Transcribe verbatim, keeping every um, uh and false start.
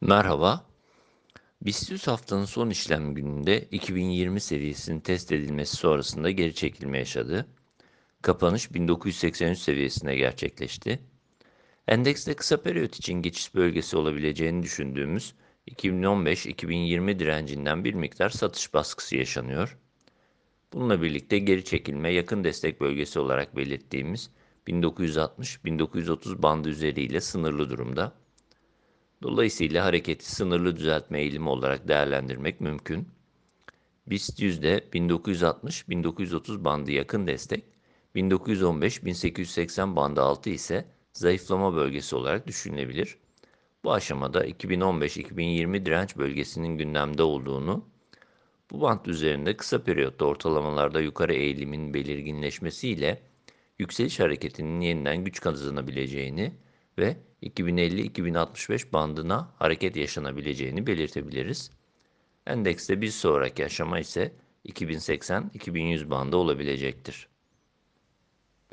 Merhaba, BIST yüz haftanın son işlem gününde iki bin yirmi seviyesinin test edilmesi sonrasında geri çekilme yaşadı. Kapanış bin dokuz yüz seksen üç seviyesine gerçekleşti. Endekste kısa periyot için geçiş bölgesi olabileceğini düşündüğümüz iki bin on beş iki bin yirmi direncinden bir miktar satış baskısı yaşanıyor. Bununla birlikte geri çekilme yakın destek bölgesi olarak belirttiğimiz bin dokuz yüz altmış bin dokuz yüz otuz bandı üzeriyle sınırlı durumda. Dolayısıyla hareketi sınırlı düzeltme eğilimi olarak değerlendirmek mümkün. BIST yüzde bin dokuz yüz altmış bin dokuz yüz otuz bandı yakın destek, bin dokuz yüz on beş bin sekiz yüz seksen bandı altı ise zayıflama bölgesi olarak düşünülebilir. Bu aşamada iki bin on beş iki bin yirmi direnç bölgesinin gündemde olduğunu, bu band üzerinde kısa periyotta ortalamalarda yukarı eğilimin belirginleşmesiyle yükseliş hareketinin yeniden güç kazanabileceğini ve iki bin elli iki bin altmış beş bandına hareket yaşanabileceğini belirtebiliriz. Endekste bir sonraki aşama ise iki bin seksen iki bin yüz bandı olabilecektir.